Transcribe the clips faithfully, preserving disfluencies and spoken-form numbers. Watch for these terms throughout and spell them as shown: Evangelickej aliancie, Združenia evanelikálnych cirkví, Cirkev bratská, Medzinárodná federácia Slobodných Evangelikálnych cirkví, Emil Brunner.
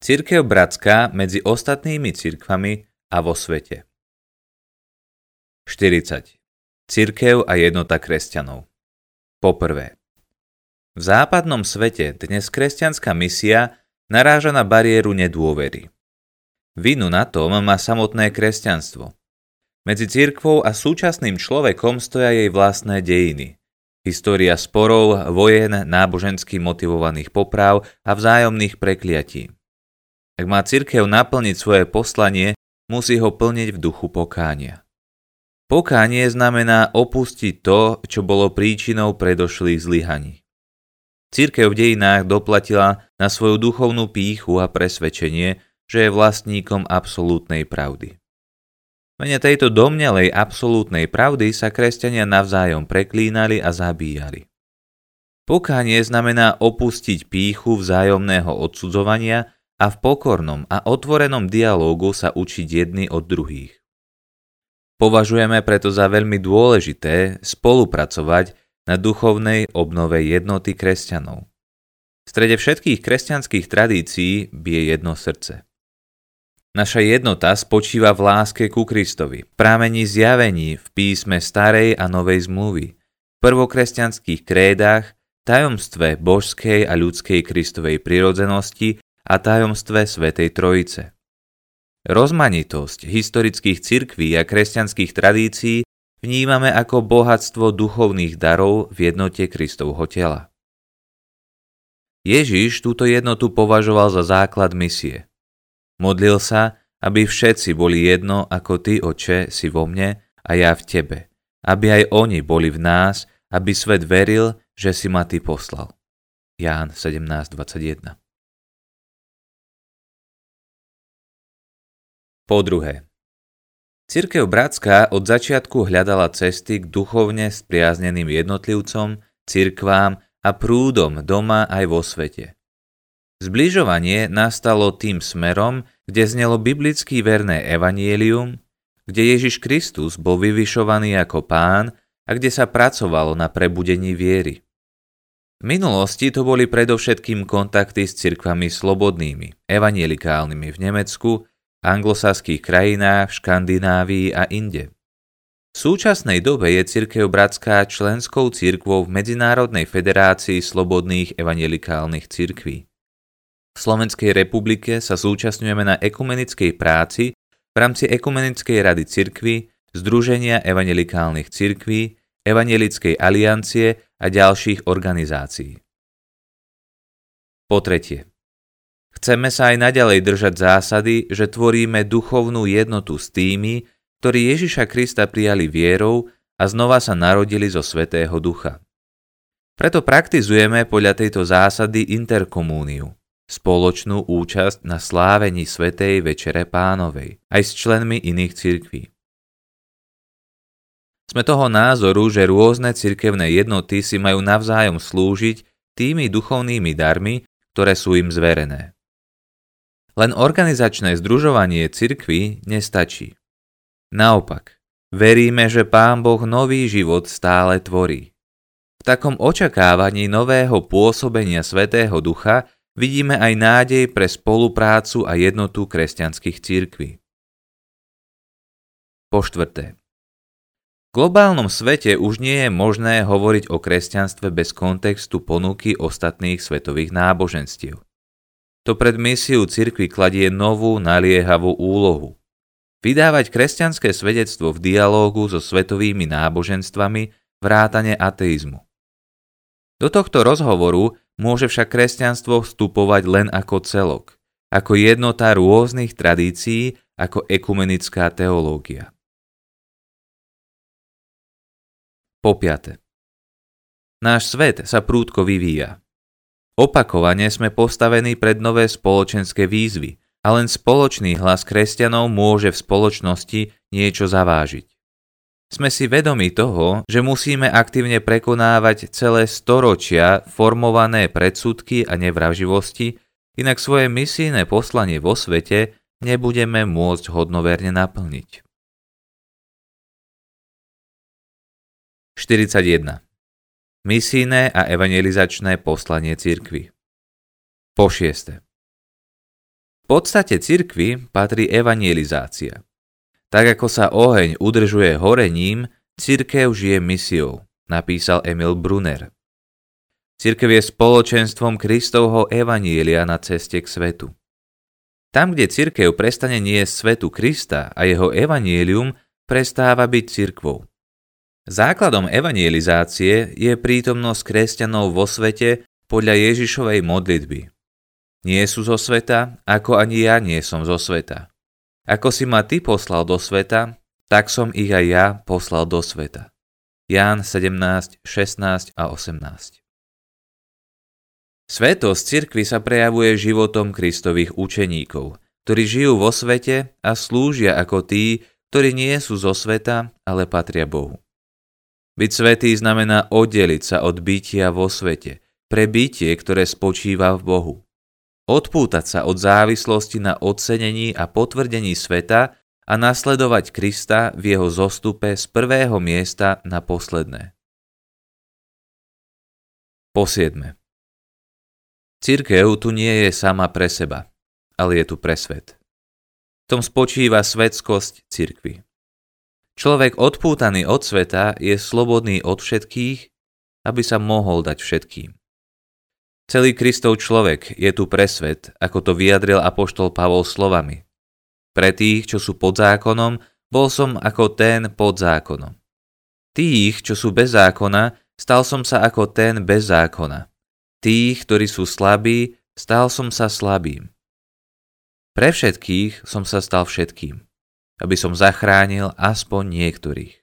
Cirkev bratská medzi ostatnými cirkvami a vo svete. štyridsať. Cirkev a jednota kresťanov. Poprvé. V západnom svete dnes kresťanská misia naráža na bariéru nedôvery. Vinu na tom má samotné kresťanstvo. Medzi cirkvou a súčasným človekom stoja jej vlastné dejiny. História sporov, vojen, nábožensky motivovaných popráv a vzájomných prekliatí. Ak má cirkev naplniť svoje poslanie, musí ho plniť v duchu pokánia. Pokánie znamená opustiť to, čo bolo príčinou predošlých zlyhaní. Cirkev v dejinách doplatila na svoju duchovnú pýchu a presvedčenie, že je vlastníkom absolútnej pravdy. Mene tejto domnelej absolútnej pravdy sa kresťania navzájom preklínali a zabíjali. Pokánie znamená opustiť pýchu vzájomného odsudzovania a v pokornom a otvorenom dialógu sa učiť jedni od druhých. Považujeme preto za veľmi dôležité spolupracovať na duchovnej obnove jednoty kresťanov. V strede všetkých kresťanských tradícií bije jedno srdce. Naša jednota spočíva v láske ku Kristovi, pramení zjavení v písme starej a novej zmluvy, v prvokresťanských krédách, tajomstve božskej a ľudskej Kristovej prirodzenosti a tajomstve Svätej Trojice. Rozmanitosť historických cirkví a kresťanských tradícií vnímame ako bohatstvo duchovných darov v jednote Kristovho tela. Ježiš túto jednotu považoval za základ misie. Modlil sa, aby všetci boli jedno, ako Ty, Oče, si vo mne a ja v Tebe, aby aj oni boli v nás, aby svet veril, že si ma Ty poslal. Ján sedemnásť dvadsaťjeden. Po druhé, cirkev bratská od začiatku hľadala cesty k duchovne spriazneným jednotlivcom, cirkvám a prúdom doma aj vo svete. Zbližovanie nastalo tým smerom, kde znelo biblicky verné evanjelium, kde Ježiš Kristus bol vyvyšovaný ako pán a kde sa pracovalo na prebudení viery. V minulosti to boli predovšetkým kontakty s cirkvami slobodnými, evanjelikálnymi v Nemecku, anglosaských krajinách, v Škandinávii a inde. V súčasnej dobe je cirkev bratská členskou cirkvou v Medzinárodnej federácii slobodných evangelikálnych cirkví. V Slovenskej republike sa zúčastňujeme na ekumenickej práci v rámci Ekumenickej rady cirkví, Združenia evanelikálnych cirkví, Evangelickej aliancie a ďalších organizácií. Po tretie. Chceme sa aj naďalej držať zásady, že tvoríme duchovnú jednotu s tými, ktorí Ježiša Krista prijali vierou a znova sa narodili zo Svätého Ducha. Preto praktizujeme podľa tejto zásady interkomúniu, spoločnú účasť na slávení Svätej Večere Pánovej, aj s členmi iných cirkví. Sme toho názoru, že rôzne cirkevné jednoty si majú navzájom slúžiť tými duchovnými darmi, ktoré sú im zverené. Len organizačné združovanie cirkví nestačí. Naopak, veríme, že Pán Boh nový život stále tvorí. V takom očakávaní nového pôsobenia Svätého Ducha vidíme aj nádej pre spoluprácu a jednotu kresťanských cirkví. Po štvrté. V globálnom svete už nie je možné hovoriť o kresťanstve bez kontextu ponuky ostatných svetových náboženstiev. To pred misiou cirkvi kladie novú naliehavú úlohu. Vydávať kresťanské svedectvo v dialógu so svetovými náboženstvami vrátane ateizmu. Do tohto rozhovoru môže však kresťanstvo vstupovať len ako celok, ako jednota rôznych tradícií, ako ekumenická teológia. Po piate. Náš svet sa prúdko vyvíja. Opakovane sme postavení pred nové spoločenské výzvy, a len spoločný hlas kresťanov môže v spoločnosti niečo zavážiť. Sme si vedomi toho, že musíme aktívne prekonávať celé storočia formované predsudky a nevraživosti, inak svoje misijné poslanie vo svete nebudeme môcť hodnoverne naplniť. štyridsaťjeden. Misijné a evangelizačné poslanie cirkvi. Po šieste. podstate cirkvi patrí evangelizácia. Tak ako sa oheň udržuje horením, cirkev žije misiou, napísal Emil Brunner. Cirkev je spoločenstvom Kristovho evanielia na ceste k svetu. Tam, kde cirkev prestane niesť svetu Krista a jeho evanielium, prestáva byť cirkvou. Základom evangelizácie je prítomnosť kresťanov vo svete podľa Ježišovej modlitby. Nie sú zo sveta, ako ani ja nie som zo sveta. Ako si ma ty poslal do sveta, tak som ich aj ja poslal do sveta. Ján sedemnásť, šestnásť a osemnásť. Svetosť cirkvi sa prejavuje životom Kristových učeníkov, ktorí žijú vo svete a slúžia ako tí, ktorí nie sú zo sveta, ale patria Bohu. Byť svätý znamená oddeliť sa od bytia vo svete, pre bytie, ktoré spočíva v Bohu. Odpútať sa od závislosti na ocenení a potvrdení sveta a nasledovať Krista v jeho zostupe z prvého miesta na posledné. Po siedme. Cirkev tu nie je sama pre seba, ale je tu pre svet. V tom spočíva svetskosť cirkvi. Človek odpútaný od sveta je slobodný od všetkých, aby sa mohol dať všetkým. Celý Kristov človek je tu pre svet, ako to vyjadril apoštol Pavol slovami. Pre tých, čo sú pod zákonom, bol som ako ten pod zákonom. Tých, čo sú bez zákona, stal som sa ako ten bez zákona. Tých, ktorí sú slabí, stal som sa slabým. Pre všetkých som sa stal všetkým, aby som zachránil aspoň niektorých.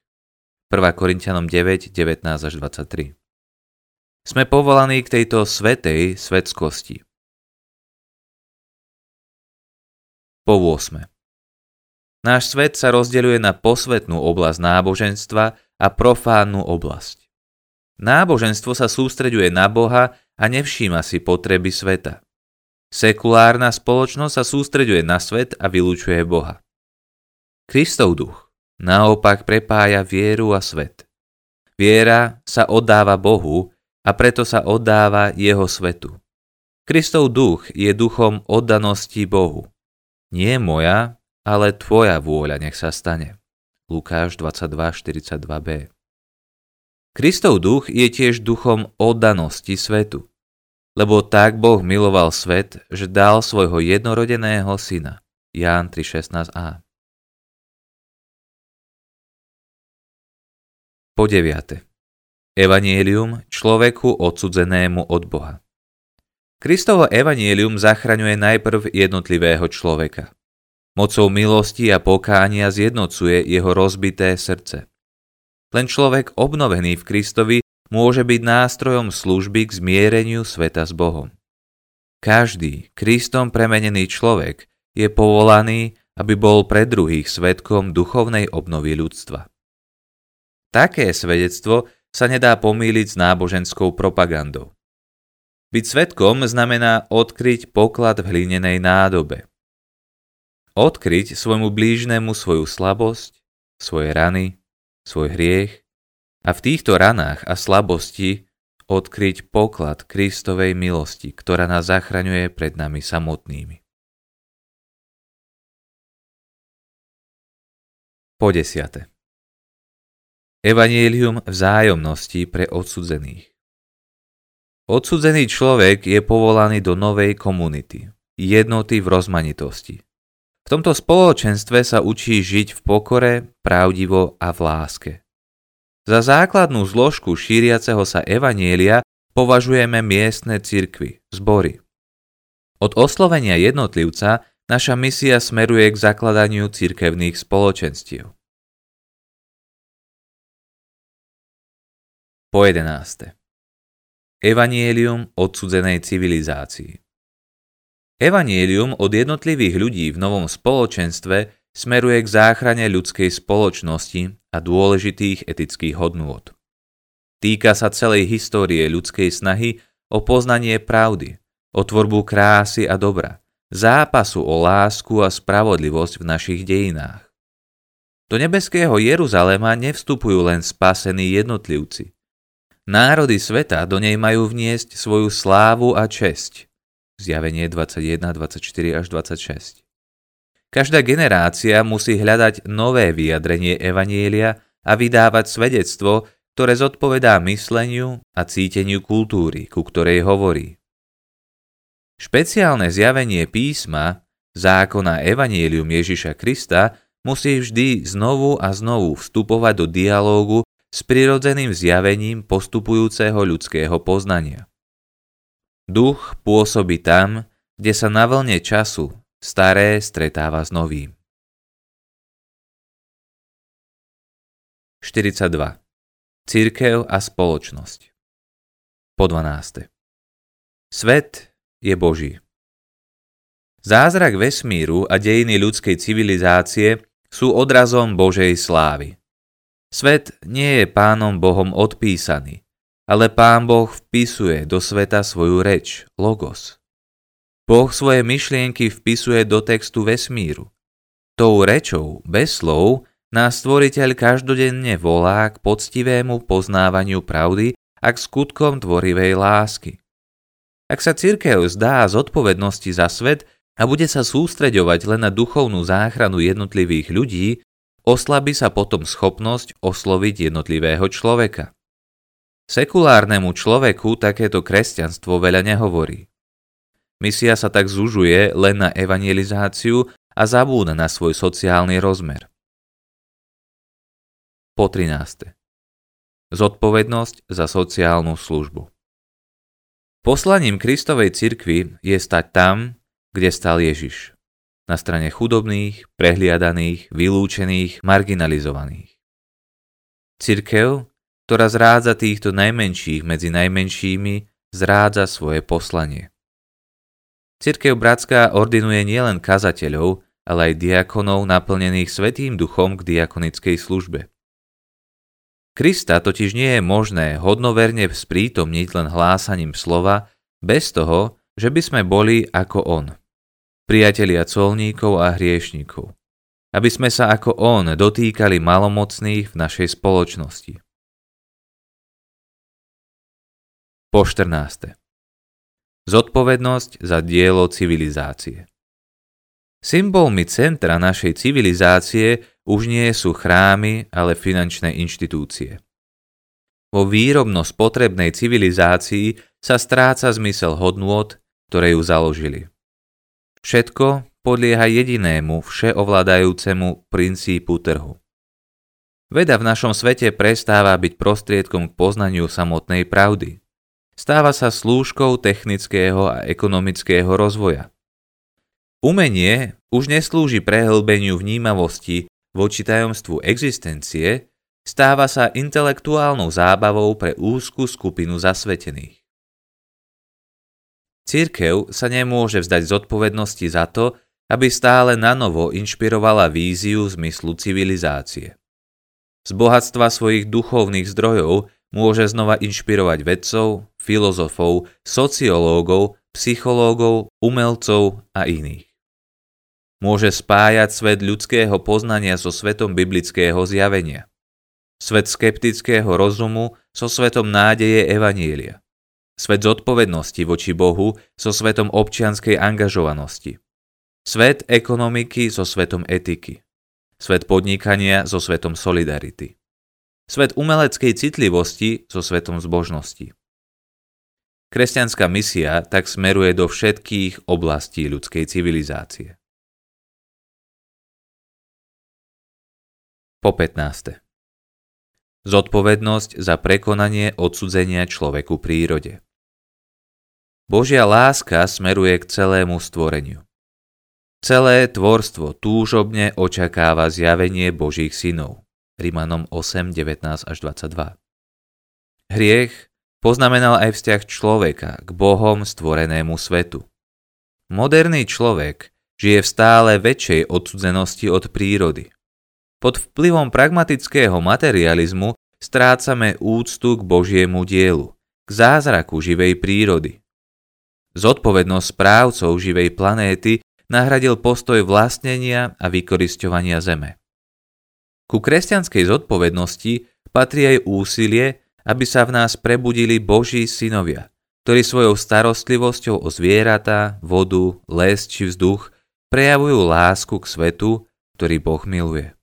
Prvá Korinťanom deväť, devätnásť až dvadsaťtri. Sme povolaní k tejto svätej svetskosti. Po ôsme. Náš svet sa rozdeľuje na posvetnú oblasť náboženstva a profánnu oblasť. Náboženstvo sa sústreďuje na Boha a nevšíma si potreby sveta. Sekulárna spoločnosť sa sústreďuje na svet a vylučuje Boha. Kristov duch naopak prepája vieru a svet. Viera sa oddáva Bohu a preto sa oddáva jeho svetu. Kristov duch je duchom oddanosti Bohu. Nie moja, ale tvoja vôľa nech sa stane. Lukáš dvadsaťdva, štyridsaťdva b. Kristov duch je tiež duchom oddanosti svetu, lebo tak Boh miloval svet, že dal svojho jednorodeného syna. Ján tri, šestnásť a. Po deviate. Evangelium človeku odsudzenému od Boha. Kristovo evangelium zachraňuje najprv jednotlivého človeka. Mocou milosti a pokánia zjednocuje jeho rozbité srdce. Len človek obnovený v Kristovi môže byť nástrojom služby k zmiereniu sveta s Bohom. Každý Kristom premenený človek je povolaný, aby bol pre druhých svedkom duchovnej obnovy ľudstva. Také svedectvo sa nedá pomýliť s náboženskou propagandou. Byť svedkom znamená odkryť poklad v hlinenej nádobe. Odkryť svojmu blížnemu svoju slabosť, svoje rany, svoj hriech a v týchto ranách a slabosti odkryť poklad Kristovej milosti, ktorá nás zachraňuje pred nami samotnými. Po desiate. Evangelium vzájomnosti pre odsudzených. Odsudzený človek je povolaný do novej komunity, jednoty v rozmanitosti. V tomto spoločenstve sa učí žiť v pokore, pravdivo a v láske. Za základnú zložku šíriaceho sa evangelia považujeme miestne cirkvi, zbory. Od oslovenia jednotlivca naša misia smeruje k zakladaniu cirkevných spoločenstiev. Po jedenáste. Evangelium odsudzenej civilizácii. Evangelium od jednotlivých ľudí v novom spoločenstve smeruje k záchrane ľudskej spoločnosti a dôležitých etických hodnôt. Týka sa celej histórie ľudskej snahy o poznanie pravdy, o tvorbu krásy a dobra, zápasu o lásku a spravodlivosť v našich dejinách. Do nebeského Jeruzalema nevstupujú len spasení jednotlivci. Národy sveta do nej majú vniesť svoju slávu a česť. Zjavenie dvadsaťjeden, dvadsaťštyri až dvadsaťšesť. Každá generácia musí hľadať nové vyjadrenie evanielia a vydávať svedectvo, ktoré zodpovedá mysleniu a cíteniu kultúry, ku ktorej hovorí. Špeciálne zjavenie písma, zákona Evangelium Ježiša Krista, musí vždy znovu a znovu vstupovať do dialógu s prirodzeným zjavením postupujúceho ľudského poznania. Duch pôsobí tam, kde sa na vlne času staré stretáva s novým. štyridsaťdva. Cirkev a spoločnosť. Po dvanáste. Svet je Boží. Zázrak vesmíru a dejiny ľudskej civilizácie sú odrazom Božej slávy. Svet nie je Pánom Bohom odpísaný, ale Pán Boh vpisuje do sveta svoju reč, logos. Boh svoje myšlienky vpisuje do textu vesmíru. Tou rečou, bez slov, nás Stvoriteľ každodenne volá k poctivému poznávaniu pravdy a k skutkom tvorivej lásky. Ak sa cirkev zdá zodpovednosti za svet a bude sa sústreďovať len na duchovnú záchranu jednotlivých ľudí, oslabí sa potom schopnosť osloviť jednotlivého človeka. Sekulárnemu človeku takéto kresťanstvo veľa nehovorí. Misia sa tak zužuje len na evangelizáciu a zabúda na svoj sociálny rozmer. Po trináste. Zodpovednosť za sociálnu službu. Poslaním Kristovej cirkvi je stať tam, kde stal Ježiš. Na strane chudobných, prehliadaných, vylúčených, marginalizovaných. Cirkev, ktorá zrádza týchto najmenších medzi najmenšími, zrádza svoje poslanie. Cirkev bratská ordinuje nielen kazateľov, ale aj diakonov naplnených Svätým Duchom k diakonickej službe. Krista totiž nie je možné hodnoverne sprítomniť len hlásaním slova, bez toho, že by sme boli ako on, priatelia colníkov a hriešnikov, aby sme sa ako on dotýkali malomocných v našej spoločnosti. Po štrnáste. Zodpovednosť za dielo civilizácie. Symbolmi centra našej civilizácie už nie sú chrámy, ale finančné inštitúcie. Vo výrobno-spotrebnej civilizácii sa stráca zmysel hodnôt, ktoré ju založili. Všetko podlieha jedinému všeovládajúcemu princípu trhu. Veda v našom svete prestáva byť prostriedkom k poznaniu samotnej pravdy. Stáva sa slúžkou technického a ekonomického rozvoja. Umenie už neslúži prehlbeniu vnímavosti voči tajomstvu existencie, stáva sa intelektuálnou zábavou pre úzku skupinu zasvetených. Cirkev sa nemôže vzdať zodpovednosti za to, aby stále nanovo inšpirovala víziu zmyslu civilizácie. Z bohatstva svojich duchovných zdrojov môže znova inšpirovať vedcov, filozofov, sociológov, psychológov, umelcov a iných. Môže spájať svet ľudského poznania so svetom biblického zjavenia, svet skeptického rozumu so svetom nádeje evanielia, svet zodpovednosti voči Bohu so svetom občianskej angažovanosti, svet ekonomiky so svetom etiky, svet podnikania so svetom solidarity, svet umeleckej citlivosti so svetom zbožnosti. Kresťanská misia tak smeruje do všetkých oblastí ľudskej civilizácie. Po pätnáste. Zodpovednosť za prekonanie odsudzenia človeku prírode. Božia láska smeruje k celému stvoreniu. Celé tvorstvo túžobne očakáva zjavenie Božích synov. Rimanom osem, devätnásť až dvadsaťdva. Hriech poznamenal aj vzťah človeka k Bohom stvorenému svetu. Moderný človek žije v stále väčšej odsudzenosti od prírody. Pod vplyvom pragmatického materializmu strácame úctu k Božiemu dielu, k zázraku živej prírody. Zodpovednosť správcov živej planéty nahradil postoj vlastnenia a vykorisťovania zeme. Ku kresťanskej zodpovednosti patrí aj úsilie, aby sa v nás prebudili Boží synovia, ktorí svojou starostlivosťou o zvieratá, vodu, les či vzduch prejavujú lásku k svetu, ktorý Boh miluje.